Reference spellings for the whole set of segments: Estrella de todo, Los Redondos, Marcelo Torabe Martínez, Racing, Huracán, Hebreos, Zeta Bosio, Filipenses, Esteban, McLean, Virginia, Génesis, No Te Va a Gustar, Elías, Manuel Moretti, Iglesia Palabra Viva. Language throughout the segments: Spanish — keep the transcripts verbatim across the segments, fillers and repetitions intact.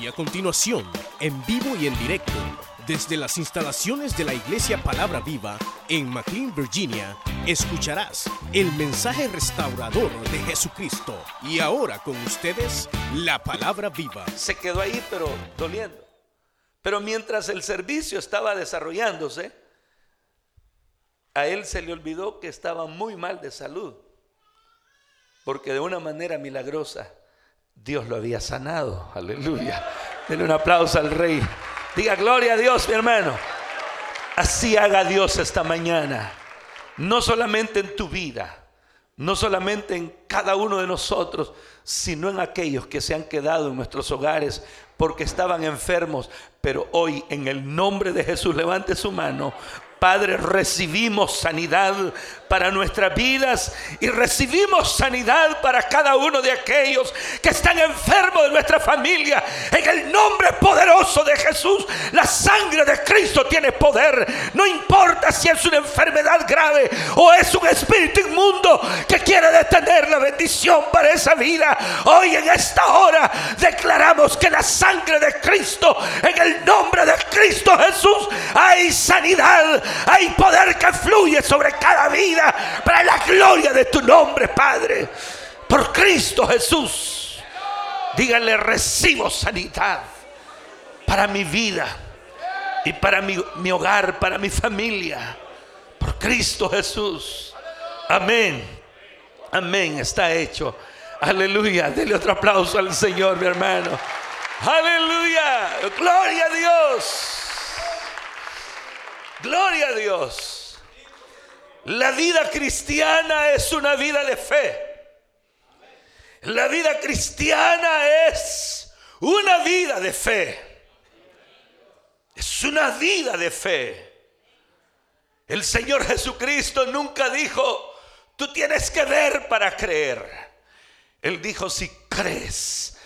Y a continuación, en vivo y en directo, desde las instalaciones de la Iglesia Palabra Viva en McLean, Virginia, escucharás el mensaje restaurador de Jesucristo. Y ahora con ustedes, la Palabra Viva. Se quedó ahí, pero doliendo. Pero mientras el servicio estaba desarrollándose, a él se le olvidó que estaba muy mal de salud, porque de una manera milagrosa Dios lo había sanado. Aleluya. Denle un aplauso al Rey. Diga gloria a Dios, mi hermano. Así haga Dios esta mañana, no solamente en tu vida, no solamente en cada uno de nosotros, sino en aquellos que se han quedado en nuestros hogares porque estaban enfermos. Pero hoy, en el nombre de Jesús, levante su mano. Padre, recibimos sanidad para nuestras vidas y recibimos sanidad para cada uno de aquellos que están enfermos de nuestra familia. En el nombre poderoso de Jesús, la sangre de Cristo tiene poder. No importa si es una enfermedad grave o es un espíritu inmundo que quiere detener la bendición para esa vida. Hoy en esta hora declaramos que la sangre de Cristo, en el nombre de Cristo Jesús, hay sanidad. Hay poder que fluye sobre cada vida para la gloria de tu nombre, Padre. Por Cristo Jesús, díganle: recibo sanidad para mi vida y para mi, mi hogar, para mi familia. Por Cristo Jesús. Amén. Amén. Está hecho. Aleluya. Dele otro aplauso al Señor, mi hermano. Aleluya. Gloria a Dios. Gloria a Dios. La vida cristiana es una vida de fe. La vida cristiana es una vida de fe. Es una vida de fe. El Señor Jesucristo nunca dijo: tú tienes que ver para creer. Él dijo: si crees,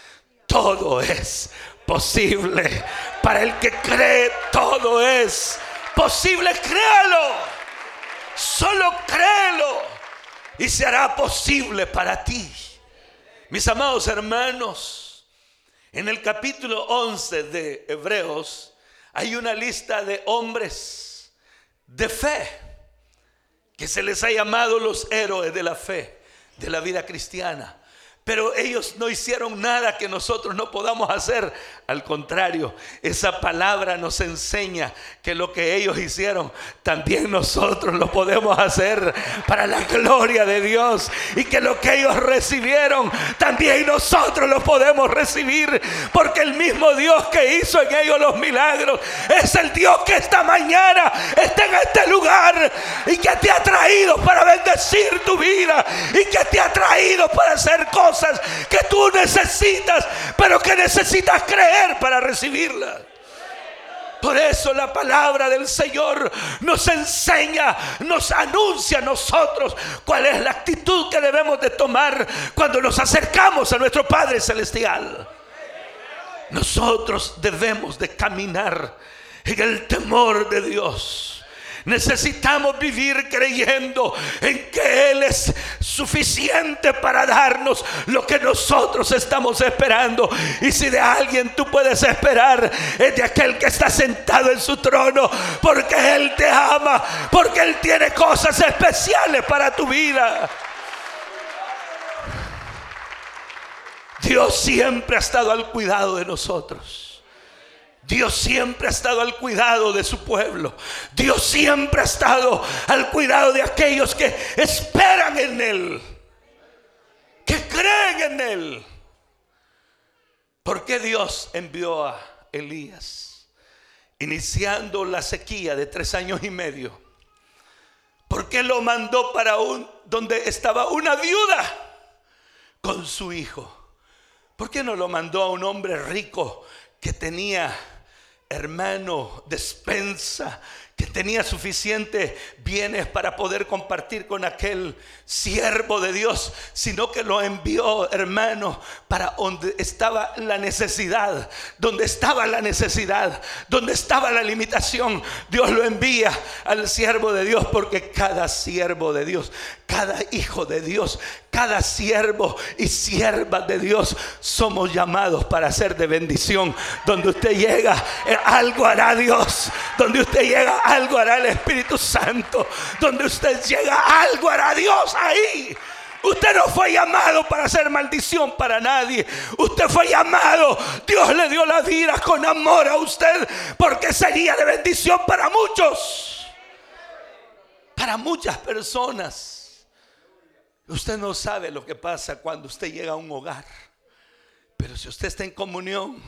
todo es posible. Para el que cree, todo es posible. Posible, créalo. Solo créelo y será posible para ti. Mis amados hermanos, en el capítulo once de Hebreos hay una lista de hombres de fe que se les ha llamado los héroes de la fe, de la vida cristiana. Pero ellos no hicieron nada que nosotros no podamos hacer. Al contrario, esa palabra nos enseña que lo que ellos hicieron también nosotros lo podemos hacer para la gloria de Dios. Y que lo que ellos recibieron también nosotros lo podemos recibir, porque el mismo Dios que hizo en ellos los milagros es el Dios que esta mañana está en este lugar y que te ha traído para bendecir tu vida, y que te ha traído para hacer cosas que tú necesitas, pero que necesitas creer para recibirla. Por eso la palabra del Señor nos enseña, nos anuncia a nosotros cuál es la actitud que debemos de tomar cuando nos acercamos a nuestro Padre Celestial. Nosotros debemos de caminar en el temor de Dios. Necesitamos vivir creyendo en que Él es suficiente para darnos lo que nosotros estamos esperando. Y si de alguien tú puedes esperar, es de aquel que está sentado en su trono, porque Él te ama, porque Él tiene cosas especiales para tu vida. Dios siempre ha estado al cuidado de nosotros. Dios siempre ha estado al cuidado de su pueblo. Dios siempre ha estado al cuidado de aquellos que esperan en Él, que creen en Él. ¿Por qué Dios envió a Elías iniciando la sequía de tres años y medio? ¿Por qué lo mandó para un, donde estaba una viuda con su hijo? ¿Por qué no lo mandó a un hombre rico que tenía hermano, despensa, que tenía suficientes bienes para poder compartir con aquel siervo de Dios, sino que lo envió, hermano, para donde estaba la necesidad, donde estaba la necesidad, donde estaba la limitación. Dios lo envía al siervo de Dios, porque cada siervo de Dios, cada hijo de Dios, cada siervo y sierva de Dios somos llamados para ser de bendición. Donde usted llega, algo hará Dios. Donde usted llega, algo hará el Espíritu Santo. Donde usted llega, algo hará Dios ahí. Usted no fue llamado para hacer maldición para nadie. Usted fue llamado, Dios le dio la vida con amor a usted, porque sería de bendición para muchos, para muchas personas. Usted no sabe lo que pasa cuando usted llega a un hogar, pero si usted está en comunión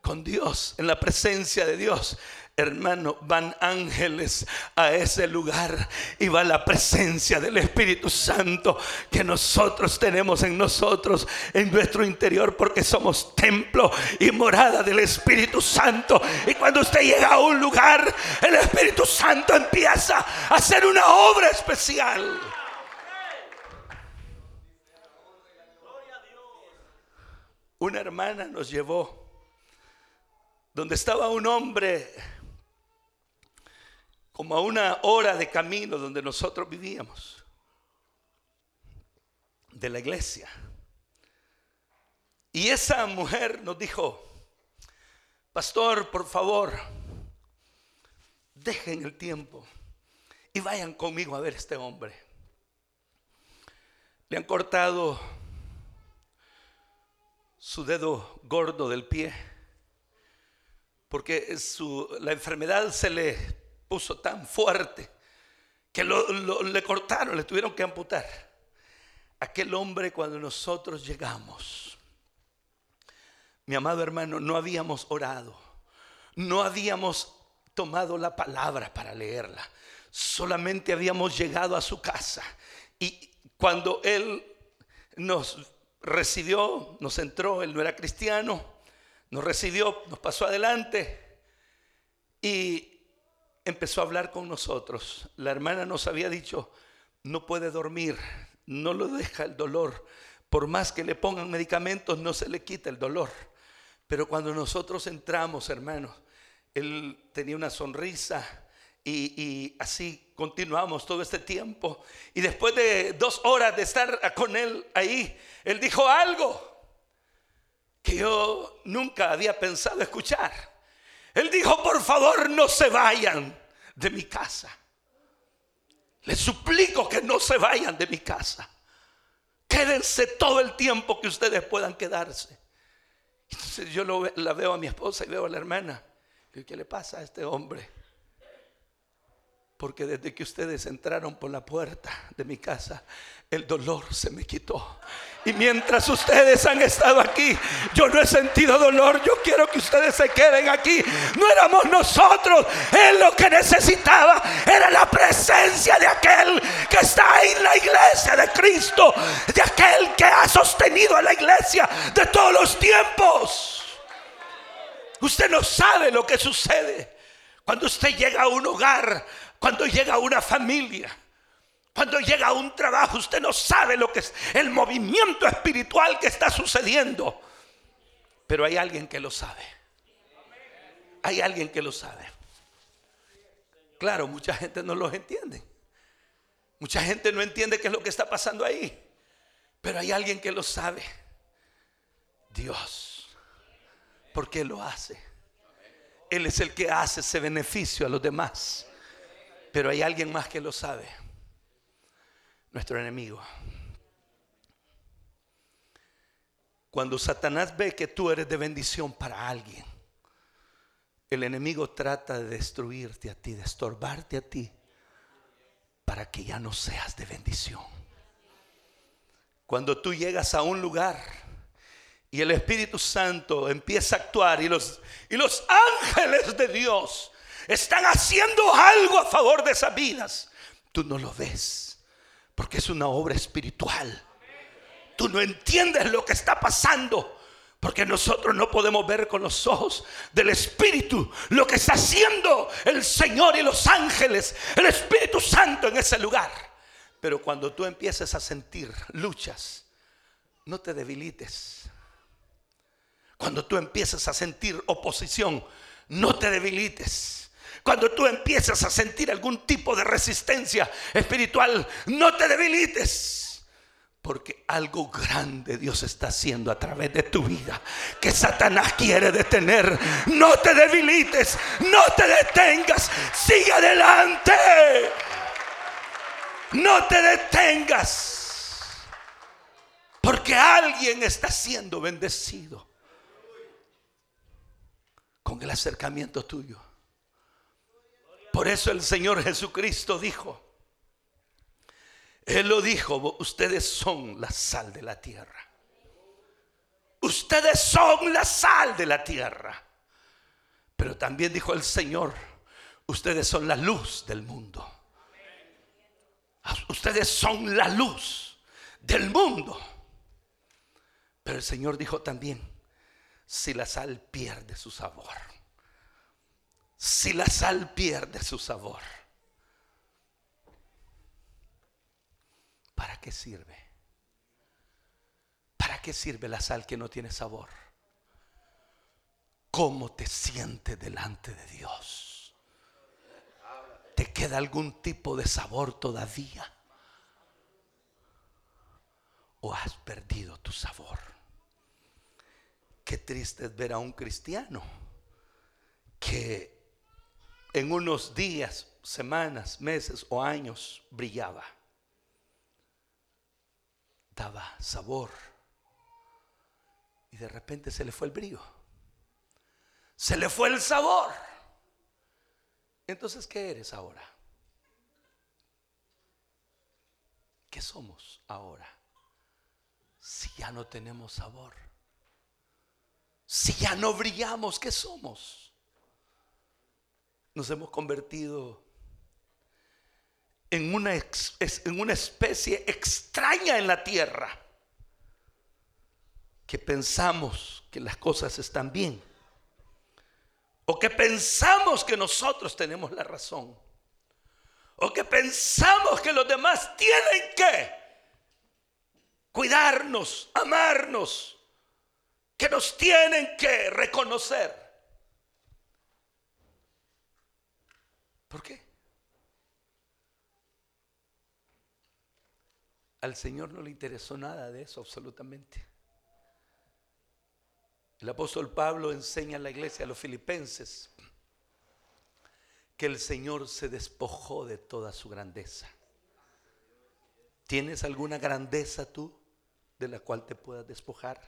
con Dios, en la presencia de Dios, hermano, van ángeles a ese lugar y va la presencia del Espíritu Santo que nosotros tenemos en nosotros, en nuestro interior, porque somos templo y morada del Espíritu Santo. Y cuando usted llega a un lugar, el Espíritu Santo empieza a hacer una obra especial. Una hermana nos llevó donde estaba un hombre como a una hora de camino donde nosotros vivíamos, de la iglesia. Y esa mujer nos dijo: pastor, por favor, dejen el tiempo y vayan conmigo a ver a este hombre. Le han cortado su dedo gordo del pie, porque su, la enfermedad se le puso tan fuerte que lo, lo, le cortaron, le tuvieron que amputar. Aquel hombre, cuando nosotros llegamos, mi amado hermano, no habíamos orado, no habíamos tomado la palabra para leerla, solamente habíamos llegado a su casa. Y cuando él nos recibió, nos entró, él no era cristiano, nos recibió, nos pasó adelante y empezó a hablar con nosotros. La hermana nos había dicho: no puede dormir, no lo deja el dolor, por más que le pongan medicamentos no se le quita el dolor. Pero cuando nosotros entramos, hermanos, él tenía una sonrisa. Y, y así continuamos todo este tiempo. Y después de dos horas de estar con él ahí, él dijo algo que yo nunca había pensado escuchar. Él dijo: por favor, no se vayan de mi casa. Les suplico que no se vayan de mi casa. Quédense todo el tiempo que ustedes puedan quedarse. Entonces yo lo, la veo a mi esposa y veo a la hermana. ¿Qué le pasa a este hombre? Porque desde que ustedes entraron por la puerta de mi casa, el dolor se me quitó. Y mientras ustedes han estado aquí, yo no he sentido dolor. Yo quiero que ustedes se queden aquí. No éramos nosotros. Él lo que necesitaba era la presencia de aquel que está en la iglesia de Cristo, de aquel que ha sostenido a la iglesia de todos los tiempos. Usted no sabe lo que sucede cuando usted llega a un hogar, cuando llega a una familia, cuando llega a un trabajo. Usted no sabe lo que es el movimiento espiritual que está sucediendo, pero hay alguien que lo sabe. Hay alguien que lo sabe. Claro, mucha gente no los entiende. Mucha gente no entiende qué es lo que está pasando ahí, pero hay alguien que lo sabe. Dios, ¿por qué lo hace? Él es el que hace ese beneficio a los demás. Pero hay alguien más que lo sabe: nuestro enemigo. Cuando Satanás ve que tú eres de bendición para alguien, el enemigo trata de destruirte a ti, de estorbarte a ti, para que ya no seas de bendición. Cuando tú llegas a un lugar y el Espíritu Santo empieza a actuar y los, y los ángeles de Dios están haciendo algo a favor de esas vidas, tú no lo ves porque es una obra espiritual. Tú no entiendes lo que está pasando Porque nosotros no podemos ver con los ojos del Espíritu lo que está haciendo el Señor y los ángeles, el Espíritu Santo en ese lugar. Pero cuando tú empieces a sentir luchas, no te debilites. Cuando tú empieces a sentir oposición, no te debilites. Cuando tú empiezas a sentir algún tipo de resistencia espiritual, no te debilites. Porque algo grande Dios está haciendo a través de tu vida que Satanás quiere detener. No te debilites, no te detengas, sigue adelante. No te detengas, porque alguien está siendo bendecido con el acercamiento tuyo. Por eso el Señor Jesucristo dijo, Él lo dijo, ustedes son la sal de la tierra. Ustedes son la sal de la tierra. Pero también dijo el Señor, ustedes son la luz del mundo. Ustedes son la luz del mundo. Pero el Señor dijo también, si la sal pierde su sabor, si la sal pierde su sabor, ¿para qué sirve? ¿Para qué sirve la sal que no tiene sabor? ¿Cómo te sientes delante de Dios? ¿Te queda algún tipo de sabor todavía? ¿O has perdido tu sabor? Qué triste es ver a un cristiano que en unos días, semanas, meses o años brillaba, daba sabor, y de repente se le fue el brillo, se le fue el sabor. Entonces, ¿qué eres ahora? ¿Qué somos ahora? Si ya no tenemos sabor, si ya no brillamos, ¿qué somos? Nos hemos convertido En una, en una especie extraña en la tierra, que pensamos que las cosas están bien, o que pensamos que nosotros tenemos la razón, o que pensamos que los demás tienen que cuidarnos, amarnos, que nos tienen que reconocer. ¿Por qué? Al Señor no le interesó nada de eso, absolutamente. El apóstol Pablo enseña a la iglesia, a los filipenses, que el Señor se despojó de toda su grandeza. ¿Tienes alguna grandeza tú de la cual te puedas despojar?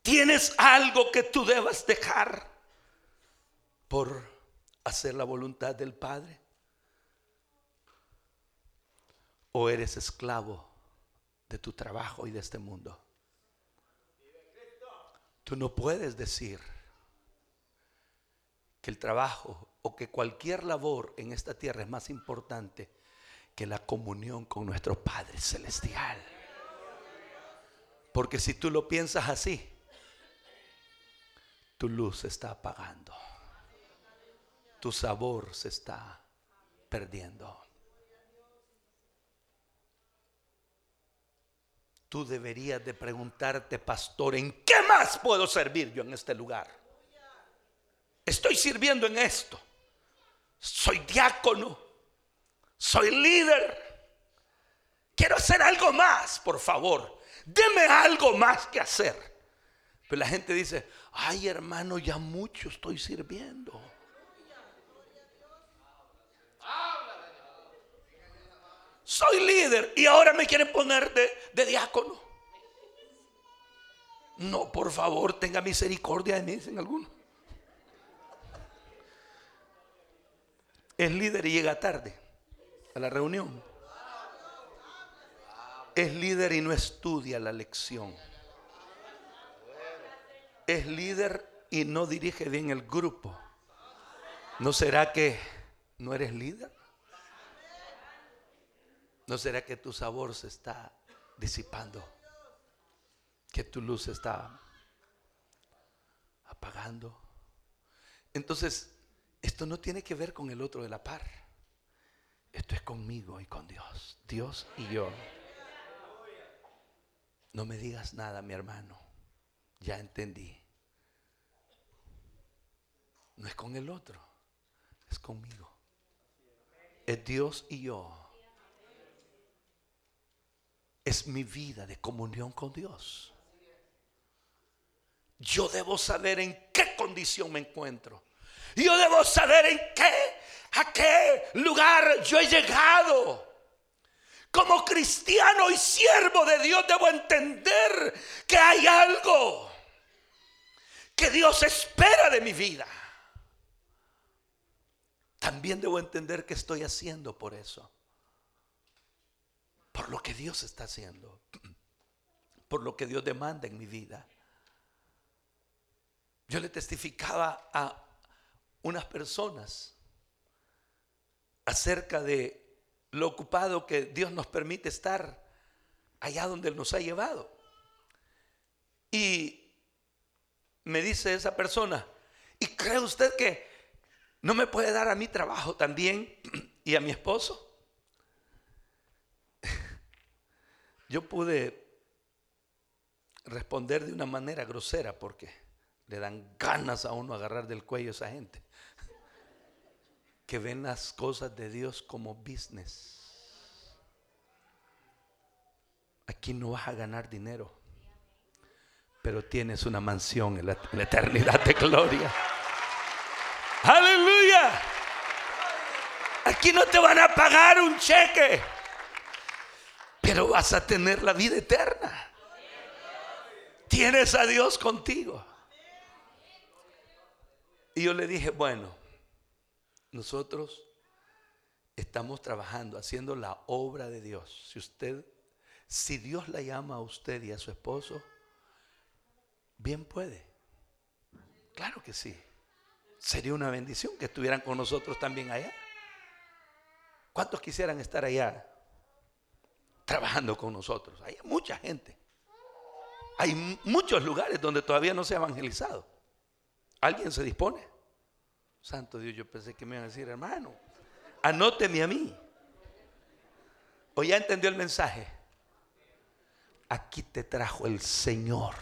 ¿Tienes algo que tú debas dejar por hacer la voluntad del Padre? ¿O eres esclavo de tu trabajo y de este mundo? Tú no puedes decir que el trabajo o que cualquier labor en esta tierra es más importante que la comunión con nuestro Padre Celestial. Porque si tú lo piensas así, tu luz se está apagando, tu sabor se está perdiendo. Tú deberías de preguntarte, pastor, ¿en qué más puedo servir yo en este lugar? Estoy sirviendo en esto. Soy diácono. Soy líder. Quiero hacer algo más, por favor. Deme algo más que hacer. Pero la gente dice, ay, hermano, ya mucho estoy sirviendo. Soy líder y ahora me quieren poner de, de diácono. No, por favor, tenga misericordia de mí, dicen algunos. Es líder y llega tarde a la reunión. Es líder y no estudia la lección. Es líder y no dirige bien el grupo. ¿No será que no eres líder? ¿No será que tu sabor se está disipando? que tu luz está apagando. Entonces, esto no tiene que ver con el otro de la par. Esto es conmigo y con Dios. Dios y yo. No me digas nada, mi hermano. Ya entendí. No es con el otro, es conmigo. Es Dios y yo. Es mi vida de comunión con Dios. Yo debo saber en qué condición me encuentro. Yo debo saber en qué, a qué lugar yo he llegado. Como cristiano y siervo de Dios debo entender que hay algo que Dios espera de mi vida. También debo entender que estoy haciendo por eso, por lo que Dios está haciendo, por lo que Dios demanda en mi vida. Yo le testificaba a unas personas acerca de lo ocupado que Dios nos permite estar allá donde nos ha llevado. Y me dice esa persona: ¿y cree usted que no me puede dar a mí trabajo también y a mi esposo? Yo pude responder de una manera grosera, porque le dan ganas a uno agarrar del cuello a esa gente que ven las cosas de Dios como business. Aquí no vas a ganar dinero, pero tienes una mansión en la, en la eternidad de gloria. Aleluya. Aquí no te van a pagar un cheque, pero vas a tener la vida eterna. Tienes a Dios contigo. Y yo le dije: bueno, nosotros estamos trabajando, haciendo la obra de Dios. Si usted, si Dios la llama a usted y a su esposo, bien puede. Claro que sí. Sería una bendición que estuvieran con nosotros también allá. ¿Cuántos quisieran estar allá trabajando con nosotros? Hay mucha gente. Hay muchos lugares donde todavía no se ha evangelizado. ¿Alguien se dispone? Santo Dios, yo pensé que me iban a decir: hermano, anóteme a mí. ¿O ya entendió el mensaje? Aquí te trajo el Señor.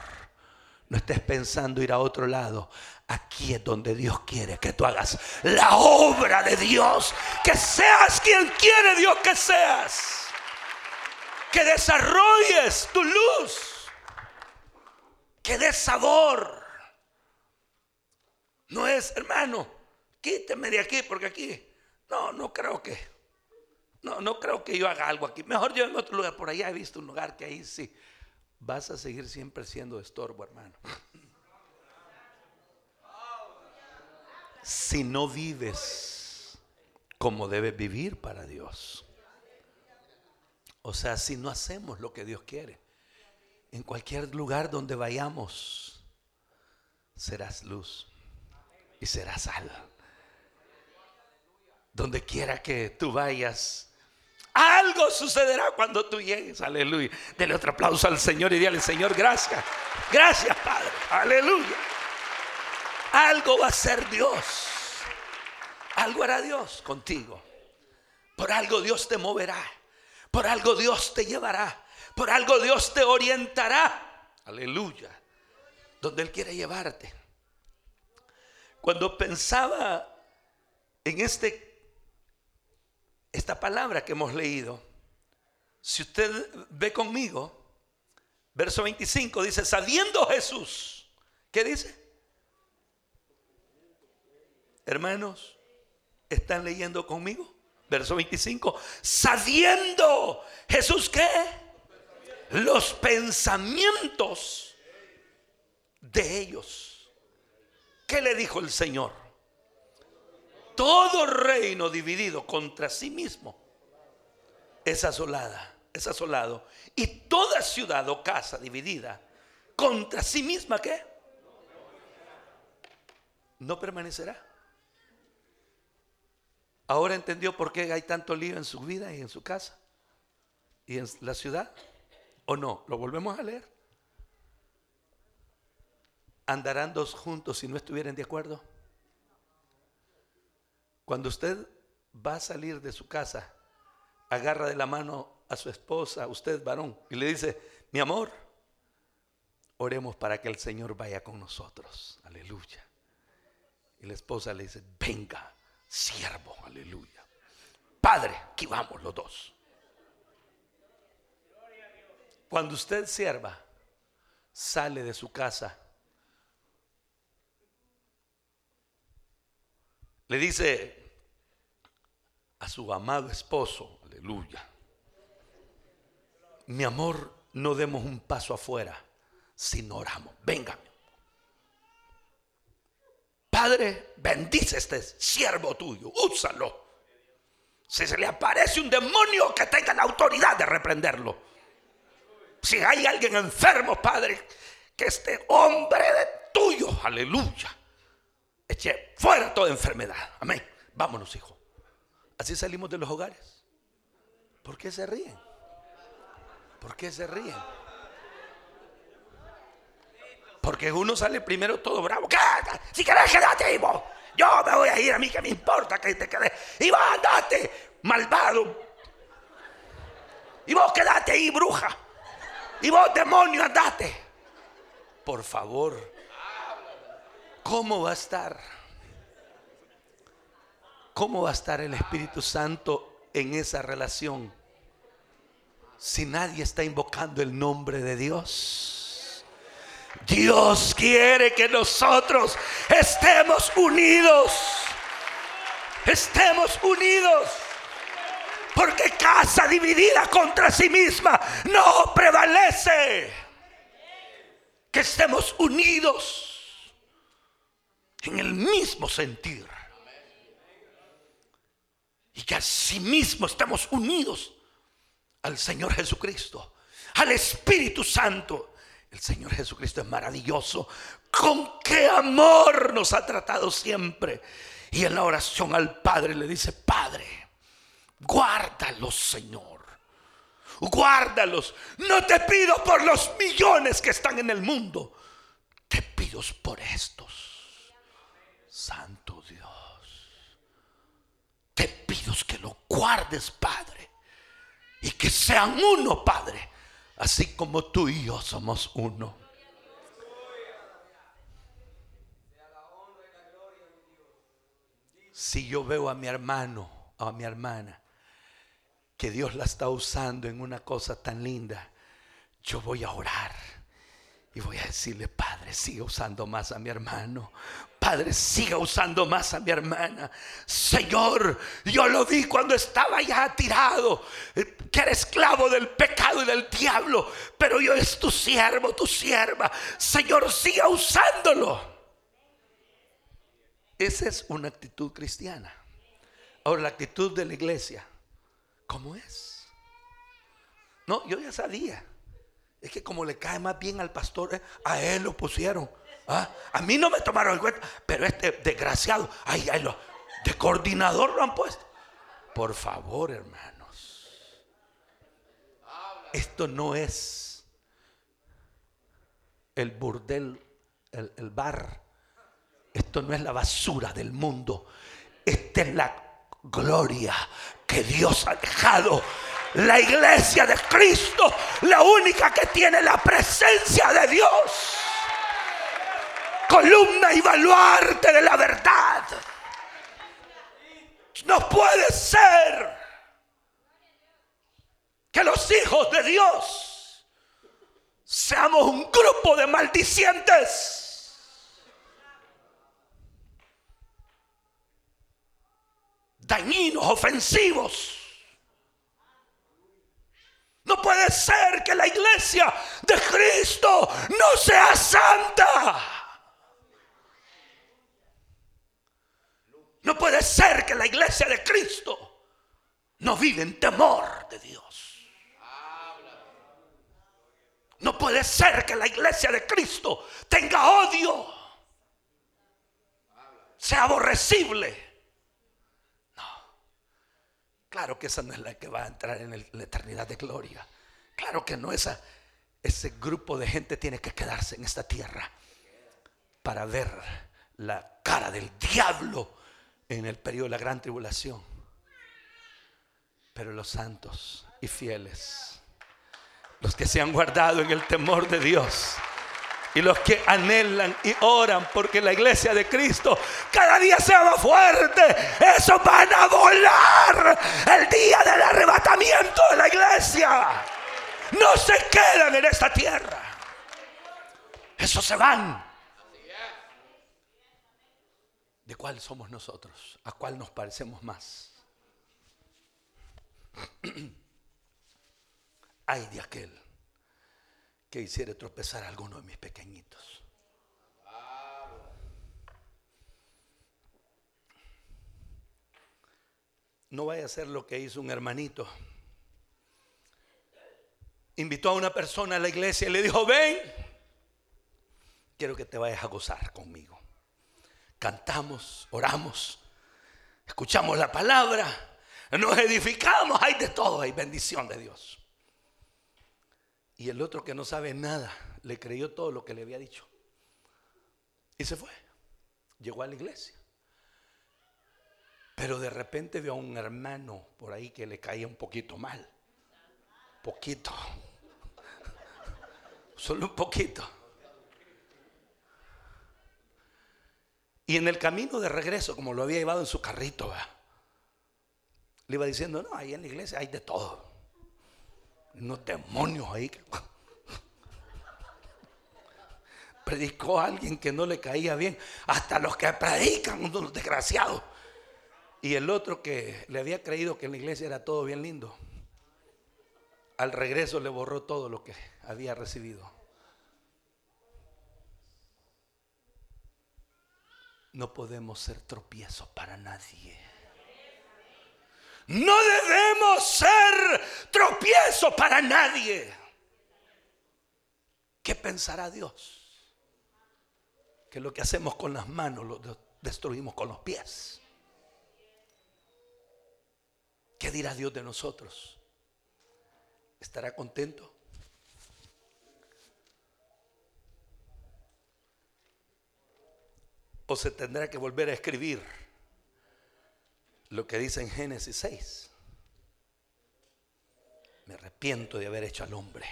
No estés pensando ir a otro lado. Aquí es donde Dios quiere que tú hagas la obra de Dios. Que seas quien quiere Dios que seas. Que desarrolles tu luz. Que des sabor. No es: hermano, quíteme de aquí porque aquí, no, no creo que, no, no creo que yo haga algo aquí. Mejor yo en otro lugar, por allá he visto un lugar que ahí sí. Vas a seguir siempre siendo estorbo, hermano. Si no vives como debes vivir para Dios. O sea, si no hacemos lo que Dios quiere. En cualquier lugar donde vayamos, serás luz y serás sal. Donde quiera que tú vayas, algo sucederá cuando tú llegues. Aleluya. Dele otro aplauso al Señor y dígale: Señor, gracias. Gracias, Padre. Aleluya. Algo va a ser Dios. Algo hará Dios contigo. Por algo Dios te moverá. Por algo Dios te llevará. Por algo Dios te orientará. Aleluya. Donde Él quiere llevarte. Cuando pensaba en este esta palabra que hemos leído, si usted ve conmigo, verso veinticinco dice: sabiendo Jesús, ¿qué dice? Hermanos, ¿están leyendo conmigo? Verso veinticinco: sabiendo Jesús, ¿qué? Los pensamientos de ellos. ¿Qué le dijo el Señor? Todo reino dividido contra sí mismo es asolada, es asolado. Y toda ciudad o casa dividida contra sí misma, ¿qué? No permanecerá. Ahora entendió por qué hay tanto lío en su vida y en su casa y en la ciudad. ¿O no? Lo volvemos a leer. andarán dos juntos si no estuvieran de acuerdo? Cuando usted va a salir de su casa, agarra de la mano a su esposa, usted varón, y le dice: mi amor, oremos para que el Señor vaya con nosotros, aleluya. Y la esposa le dice: venga, siervo, aleluya. Padre, aquí vamos los dos. Cuando usted, sierva, sale de su casa, le dice a su amado esposo, aleluya: mi amor, no demos un paso afuera si no oramos. Venga, Padre, bendice a este siervo tuyo, úsalo. Si se le aparece un demonio, que tenga la autoridad de reprenderlo. Si hay alguien enfermo, Padre, que este hombre de tuyo, aleluya, eche fuera toda enfermedad. Amén. Vámonos, hijo. Así salimos de los hogares. ¿Por qué se ríen? ¿Por qué se ríen? Porque uno sale primero todo bravo. ¿Qué? Si querés, quédate ahí vos. Yo me voy a ir, a mí que me importa que te quedes. Y vos andate, malvado. Y vos quedate ahí, bruja. Y vos, demonio, andate. Por favor, ¿cómo va a estar? ¿Cómo va a estar el Espíritu Santo en esa relación si nadie está invocando el nombre de Dios? Dios quiere que nosotros estemos unidos, estemos unidos, porque casa dividida contra sí misma no prevalece. Que estemos unidos en el mismo sentir, y que asimismo estemos unidos al Señor Jesucristo, al Espíritu Santo. El Señor Jesucristo es maravilloso. Con qué amor nos ha tratado siempre. Y en la oración al Padre le dice: Padre, guárdalos, Señor, guárdalos. No te pido por los millones que están en el mundo, te pido por estos. Santo Dios, te pido que los guardes, Padre, y que sean uno, Padre, así como tú y yo somos uno. Si yo veo a mi hermano o a mi hermana que Dios la está usando en una cosa tan linda, yo voy a orar y voy a decirle: Padre, siga usando más a mi hermano. Padre, siga usando más a mi hermana. Señor, yo lo vi cuando estaba ya tirado, que era esclavo del pecado y del diablo, pero yo es tu siervo, tu sierva. Señor, siga usándolo. Esa es una actitud cristiana. Ahora, la actitud de la iglesia, ¿cómo es? No, yo ya sabía. Es que como le cae más bien al pastor, eh, a él lo pusieron. ¿Ah? A mí no me tomaron en cuenta, pero este desgraciado, ay, ay, lo, de coordinador lo han puesto. Por favor, hermanos, esto no es el burdel, el, el bar. Esto no es la basura del mundo. Esta es la gloria que Dios ha dejado. La iglesia de Cristo, la única que tiene la presencia de Dios, columna y baluarte de la verdad. No puede ser que los hijos de Dios seamos un grupo de maldicientes. Dañinos, ofensivos. No puede ser que la iglesia de Cristo no sea santa. No puede ser que la iglesia de Cristo no vive en temor de Dios. No puede ser que la iglesia de Cristo tenga odio, sea aborrecible. Claro que esa no es la que va a entrar en, el, en la eternidad de gloria. Claro que no, esa, ese grupo de gente tiene que quedarse en esta tierra. para ver la cara del diablo en el periodo de la gran tribulación. Pero los santos y fieles, los que se han guardado en el temor de Dios, y los que anhelan y oran porque la iglesia de Cristo cada día sea más fuerte, esos van a volar el día del arrebatamiento de la iglesia. No se quedan en esta tierra, esos se van. ¿De cuál somos nosotros? ¿A cuál nos parecemos más? Ay de aquel que hiciera tropezar a alguno de mis pequeñitos. No vaya a ser lo que hizo un hermanito. Invitó a una persona a la iglesia y le dijo: ven, quiero que te vayas a gozar conmigo. Cantamos, oramos, escuchamos la palabra, nos edificamos, hay de todo, hay bendición de Dios. Y el otro, que no sabe nada, le creyó todo lo que le había dicho y se fue. Llegó a la iglesia, pero de repente vio a un hermano por ahí que le caía un poquito mal, poquito, solo un poquito. Y en el camino de regreso, como lo había llevado en su carrito, ¿verdad?, le iba diciendo: no, ahí en la iglesia hay de todo, unos demonios ahí. Predicó a alguien que no le caía bien, hasta los que predican, unos desgraciados. Y el otro, que le había creído que en la iglesia era todo bien lindo, al regreso le borró todo lo que había recibido. No podemos ser tropiezos para nadie. No debemos ser tropiezo para nadie. ¿Qué pensará Dios? Que lo que hacemos con las manos lo destruimos con los pies. ¿Qué dirá Dios de nosotros? ¿Estará contento? ¿O se tendrá que volver a escribir lo que dice en Génesis seis? Me arrepiento de haber hecho al hombre,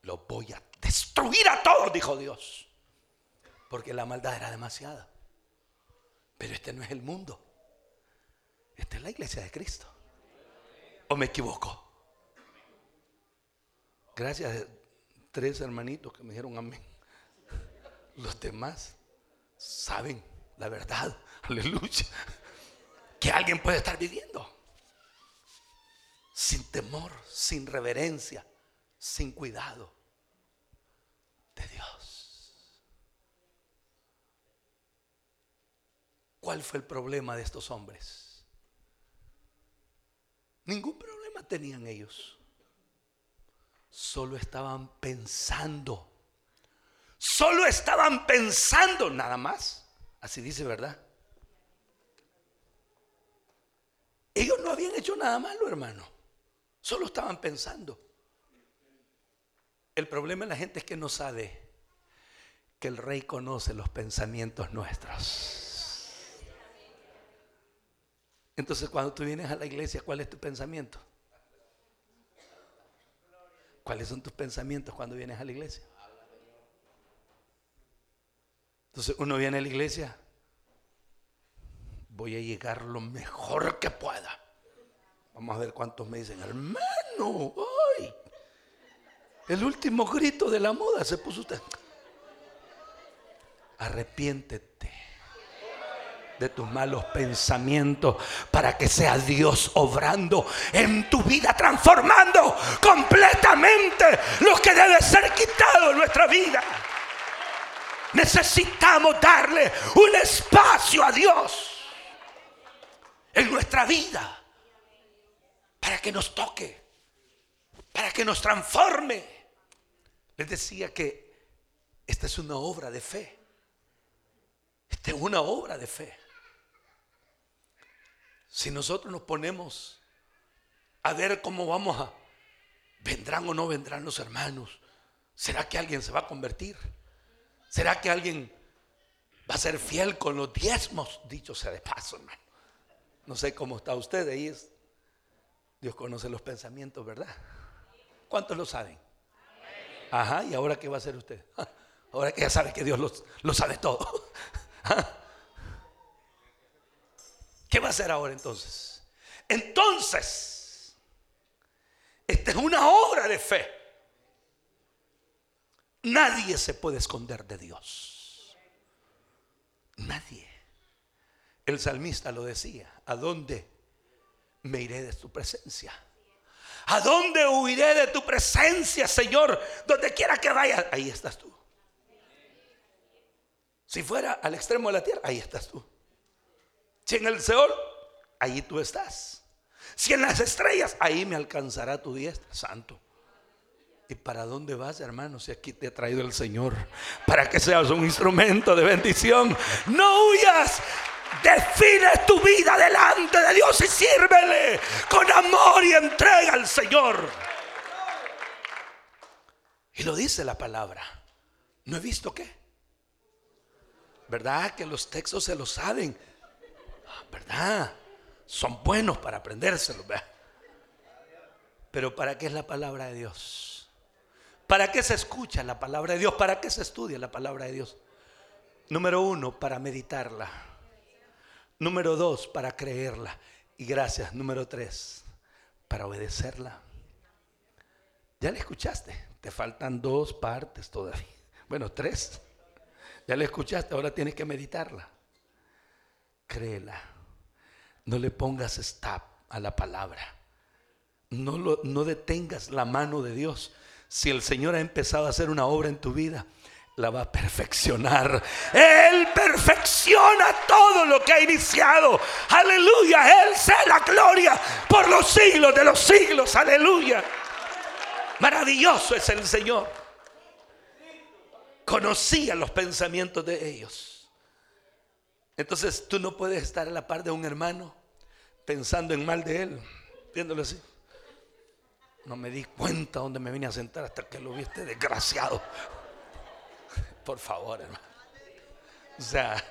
lo voy a destruir a todos, dijo Dios, porque la maldad era demasiada. Pero este no es el mundo, esta es la iglesia de Cristo. ¿O me equivoco? Gracias a tres hermanitos que me dijeron amén. Los demás saben la verdad, aleluya, que alguien puede estar viviendo sin temor, sin reverencia, sin cuidado de Dios. ¿Cuál fue el problema de estos hombres? Ningún problema tenían ellos, solo estaban pensando, solo estaban pensando nada más. Así dice, ¿verdad? Ellos no habían hecho nada malo, hermano, solo estaban pensando. El problema de la gente es que no sabe que el Rey conoce los pensamientos nuestros. Entonces, cuando tú vienes a la iglesia, ¿cuál es tu pensamiento? ¿Cuáles son tus pensamientos cuando vienes a la iglesia? Entonces, uno viene a la iglesia: voy a llegar lo mejor que pueda. Vamos a ver cuántos me dicen: hermano, ay, el último grito de la moda se puso usted. Arrepiéntete de tus malos pensamientos para que sea Dios obrando en tu vida, transformando completamente lo que debe ser quitado en nuestra vida. Necesitamos darle un espacio a Dios en nuestra vida, para que nos toque, para que nos transforme. Les decía que esta es una obra de fe. Esta es una obra de fe. Si nosotros nos ponemos a ver cómo vamos a, vendrán o no vendrán los hermanos, ¿será que alguien se va a convertir? ¿Será que alguien va a ser fiel con los diezmos, dicho sea de paso, hermano. No sé cómo está usted ahí. Es, Dios conoce los pensamientos, ¿verdad? ¿Cuántos lo saben? Ajá, ¿y ahora qué va a hacer usted? Ahora que ya sabe que Dios lo, lo sabe todo. ¿Qué va a hacer ahora entonces? Entonces, esta es una obra de fe. Nadie se puede esconder de Dios. Nadie. El salmista lo decía: ¿a dónde me iré de tu presencia? ¿A dónde huiré de tu presencia, Señor? Donde quiera que vaya, ahí estás tú. Si fuera al extremo de la tierra, ahí estás tú. Si en el Seol, ahí tú estás. Si en las estrellas, ahí me alcanzará tu diestra, santo. ¿Y para dónde vas, hermano? Si aquí te ha traído el Señor para que seas un instrumento de bendición. No huyas. Define tu vida delante de Dios y sírvele con amor y entrega al Señor. Y lo dice la palabra. ¿No he visto qué? ¿Verdad que los textos se los saben? ¿Verdad? Son buenos para aprendérselos. ¿Verdad? Pero ¿para qué es la palabra de Dios? ¿Para qué se escucha la palabra de Dios? ¿Para qué se estudia la palabra de Dios? Número uno, para meditarla. Número dos, para creerla. Y gracias. Número tres, para obedecerla. Ya la escuchaste. Te faltan dos partes todavía. Bueno, tres. Ya la escuchaste. Ahora tienes que meditarla. Créela. No le pongas stop a la palabra. No, lo, no detengas la mano de Dios. Si el Señor ha empezado a hacer una obra en tu vida, la va a perfeccionar. Él perfecciona todo lo que ha iniciado. Aleluya. Él sea la gloria por los siglos de los siglos. Aleluya. Maravilloso es el Señor. Conocía los pensamientos de ellos. Entonces tú no puedes estar a la par de un hermano pensando en mal de él, viéndolo así. No me di cuenta dónde me vine a sentar hasta que lo viste, desgraciado. Por favor, hermano. O sea,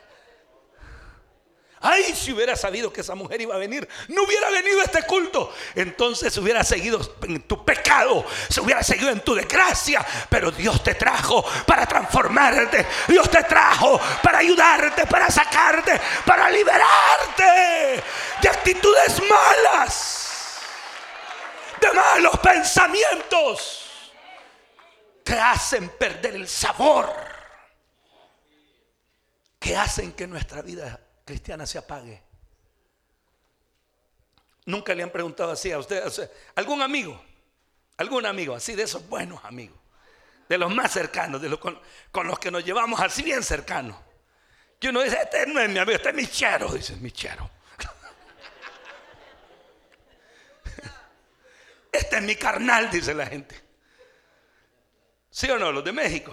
ay, si hubiera sabido que esa mujer iba a venir, no hubiera venido a este culto. Entonces hubiera seguido en tu pecado, se hubiera seguido en tu desgracia. Pero Dios te trajo para transformarte. Dios te trajo para ayudarte, para sacarte, para liberarte de actitudes malas, de malos pensamientos que hacen perder el sabor, que hacen que nuestra vida cristiana se apague. Nunca le han preguntado así a usted, o sea, algún amigo, algún amigo así de esos buenos amigos, de los más cercanos, de los con, con los que nos llevamos así bien cercanos, que uno dice: este no es mi amigo, este es mi chero. Dice: mi chero. Este es mi carnal, dice la gente. ¿Sí o no? Los de México: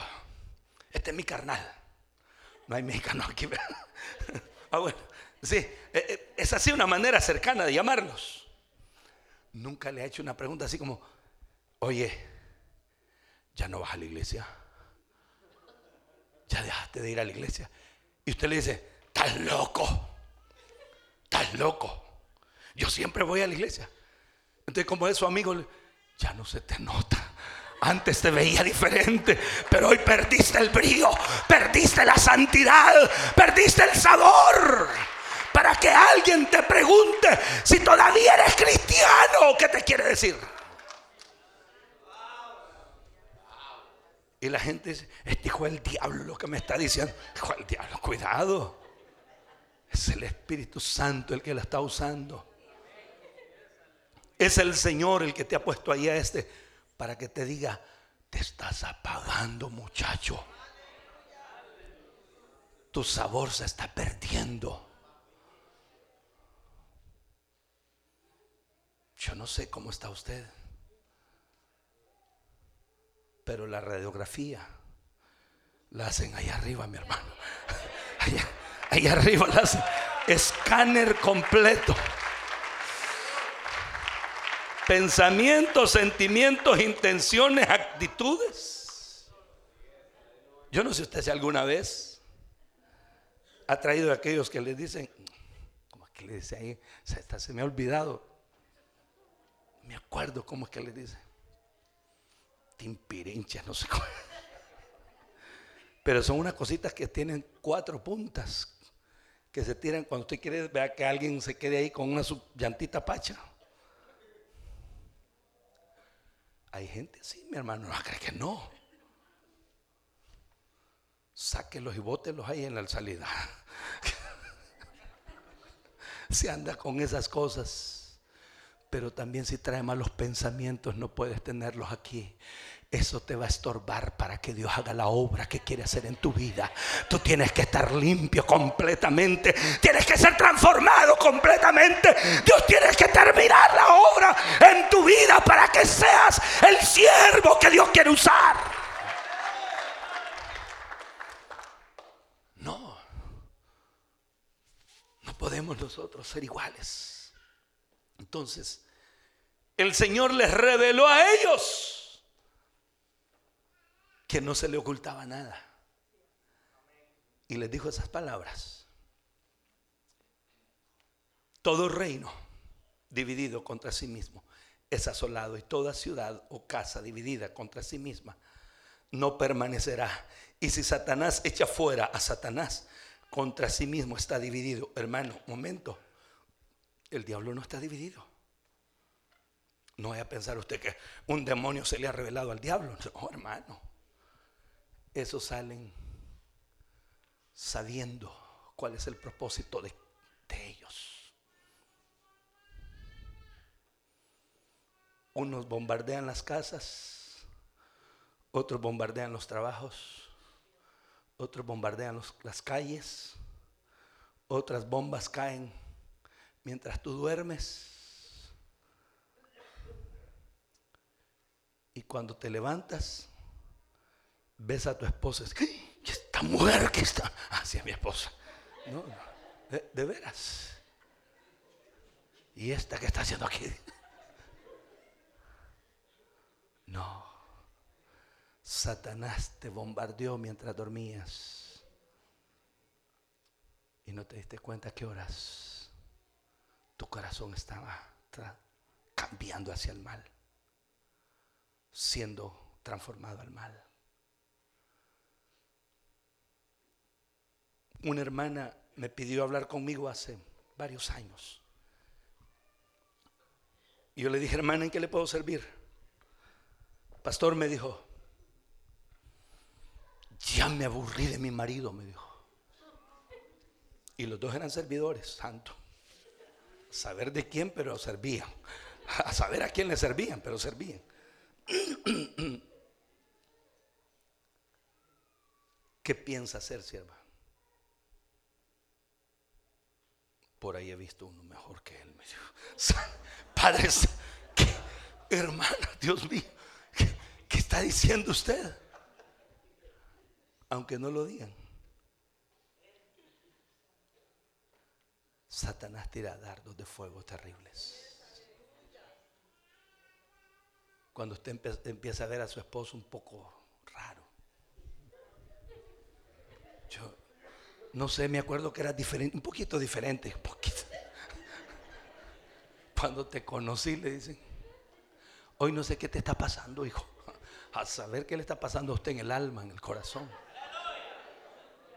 este es mi carnal. No hay mexicanos aquí, ¿verdad? Ah, bueno, sí, es así una manera cercana de llamarlos. Nunca le ha hecho una pregunta así como: oye, ¿ya no vas a la iglesia? ¿Ya dejaste de ir a la iglesia? Y usted le dice: estás loco, estás loco, yo siempre voy a la iglesia. Entonces, como es su amigo, ya no se te nota. Antes te veía diferente, pero hoy perdiste el brío, perdiste la santidad, perdiste el sabor. Para que alguien te pregunte si todavía eres cristiano, ¿qué te quiere decir? Y la gente dice: este hijo del diablo lo que me está diciendo. Hijo del diablo, cuidado. Es el Espíritu Santo el que la está usando. Es el Señor el que te ha puesto ahí a este, para que te diga: te estás apagando, muchacho. Tu sabor se está perdiendo. Yo no sé cómo está usted, pero la radiografía la hacen allá arriba, mi hermano. Allá, allá arriba la hacen. Escáner completo. Pensamientos, sentimientos, intenciones, actitudes. Yo no sé usted si alguna vez ha traído a aquellos que les dicen, como que le dice ahí, se, se me ha olvidado, me acuerdo cómo es que le dice, timpirincha, no sé cómo. Pero son unas cositas que tienen cuatro puntas que se tiran cuando usted quiere vea que alguien se quede ahí con una llantita pacha. Hay gente, sí, mi hermano, no cree que no. Sáquenlos y bótenlos ahí en la salida. Se anda con esas cosas, pero también si trae malos pensamientos no puedes tenerlos aquí. Eso te va a estorbar para que Dios haga la obra que quiere hacer en tu vida. Tú tienes que estar limpio completamente. Tienes que ser transformado completamente. Dios tiene que terminar la obra en tu vida para que seas el siervo que Dios quiere usar. No, no podemos nosotros ser iguales. Entonces, el Señor les reveló a ellos que no se le ocultaba nada, y les dijo esas palabras: todo reino dividido contra sí mismo es asolado, y toda ciudad o casa dividida contra sí misma no permanecerá. Y si Satanás echa fuera a Satanás, contra sí mismo está dividido. Hermano, momento, el diablo no está dividido. No vaya a pensar usted que un demonio se le ha revelado al diablo. No, hermano, esos salen sabiendo cuál es el propósito de, de ellos. Unos bombardean las casas, otros bombardean los trabajos, otros bombardean los, las calles, otras bombas caen mientras tú duermes. Y cuando te levantas, ves a tu esposa, esta mujer que está, así es mi esposa, no, no, de, de veras, y esta que está haciendo aquí, no, Satanás te bombardeó mientras dormías y no te diste cuenta a qué horas tu corazón estaba tra- cambiando hacia el mal, siendo transformado al mal. Una hermana me pidió hablar conmigo hace varios años. Y yo le dije, hermana, ¿en qué le puedo servir? Pastor, me dijo, ya me aburrí de mi marido, me dijo. Y los dos eran servidores, santo. Saber de quién, pero servían. A saber a quién le servían, pero servían. ¿Qué piensa hacer, sierva? Por ahí he visto uno mejor que él, me dijo. Padre, ¿qué, hermana, Dios mío, ¿qué, qué está diciendo usted? Aunque no lo digan, Satanás tira dardos de fuego terribles. Cuando usted empieza a ver a su esposo un poco raro, yo no sé, me acuerdo que era diferente, un poquito diferente, un poquito. Cuando te conocí, le dicen, hoy no sé qué te está pasando, hijo. A saber qué le está pasando a usted en el alma, en el corazón.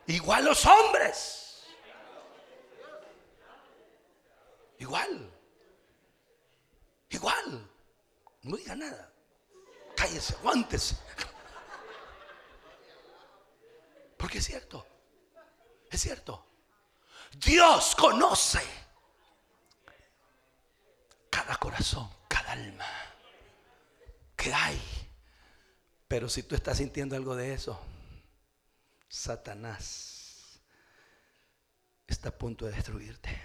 Igual los hombres. Igual. Igual. No diga nada. Cállese, aguántese. Porque es cierto. Es cierto, Dios conoce cada corazón, cada alma que hay. Pero si tú estás sintiendo algo de eso, Satanás está a punto de destruirte.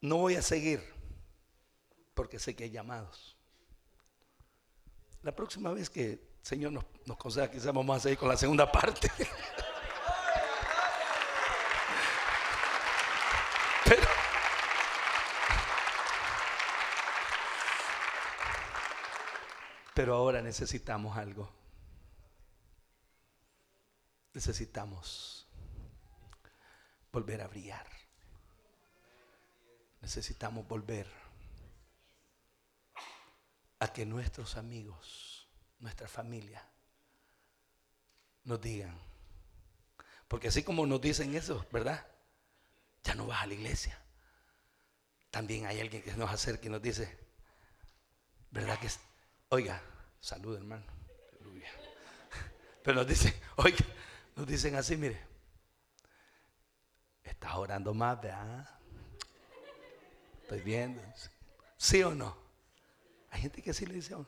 No voy a seguir porque sé que hay llamados. La próxima vez que Señor nos, nos conceda, quizás vamos a seguir con la segunda parte. Pero Pero ahora necesitamos algo. necesitamos volver a brillar. Necesitamos volver a que nuestros amigos, nuestra familia, nos digan. Porque así como nos dicen eso, ¿verdad? Ya no vas a la iglesia. También hay alguien que nos acerca y nos dice, ¿verdad que es? Oiga, salud, hermano. Pero nos dicen, oiga, nos dicen así, mire, estás orando más, ¿verdad? Estoy viendo. ¿Sí o no? Hay gente que sí le dice a uno,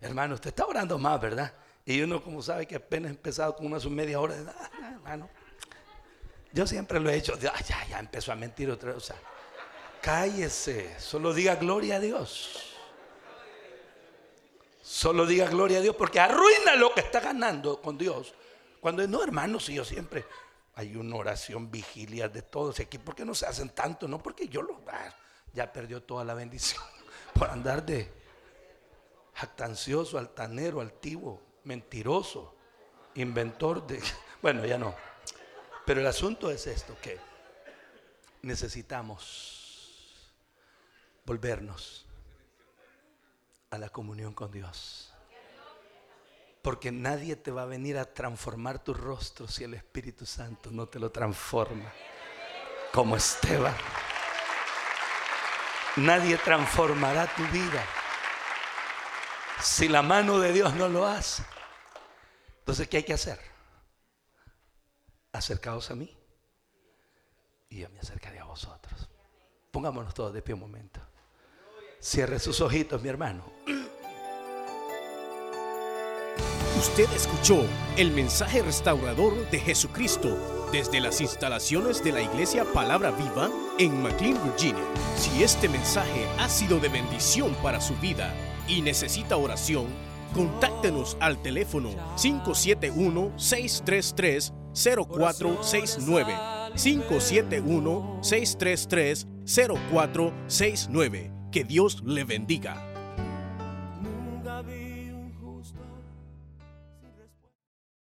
hermano, usted está orando más, ¿verdad? Y uno, como sabe que apenas ha empezado con una su media hora, ah, hermano, yo siempre lo he hecho. Ah, ya, ya empezó a mentir otra vez. O sea, cállese, solo diga gloria a Dios. Solo diga gloria a Dios, porque arruina lo que está ganando con Dios. Cuando no, hermano, si yo siempre hay una oración, vigilia de todos aquí, ¿por qué no se hacen tanto? No, porque yo lo ah, ya perdió toda la bendición por andar de jactancioso, altanero, altivo, mentiroso, inventor de... Bueno, ya no. Pero el asunto es esto, que necesitamos volvernos a la comunión con Dios. Porque nadie te va a venir a transformar tu rostro si el Espíritu Santo no te lo transforma. Como Esteban. Nadie transformará tu vida si la mano de Dios no lo hace. Entonces, ¿qué hay que hacer? Acercaos a mí y yo me acercaré a vosotros. Pongámonos todos de pie un momento. Cierre sus ojitos, mi hermano. Usted escuchó el mensaje restaurador de Jesucristo desde las instalaciones de la Iglesia Palabra Viva en McLean, Virginia. Si este mensaje ha sido de bendición para su vida y necesita oración, contáctenos al teléfono cinco siete uno, seis tres tres, cero cuatro seis nueve, cinco siete uno, seis tres tres, cero cuatro seis nueve. Que Dios le bendiga.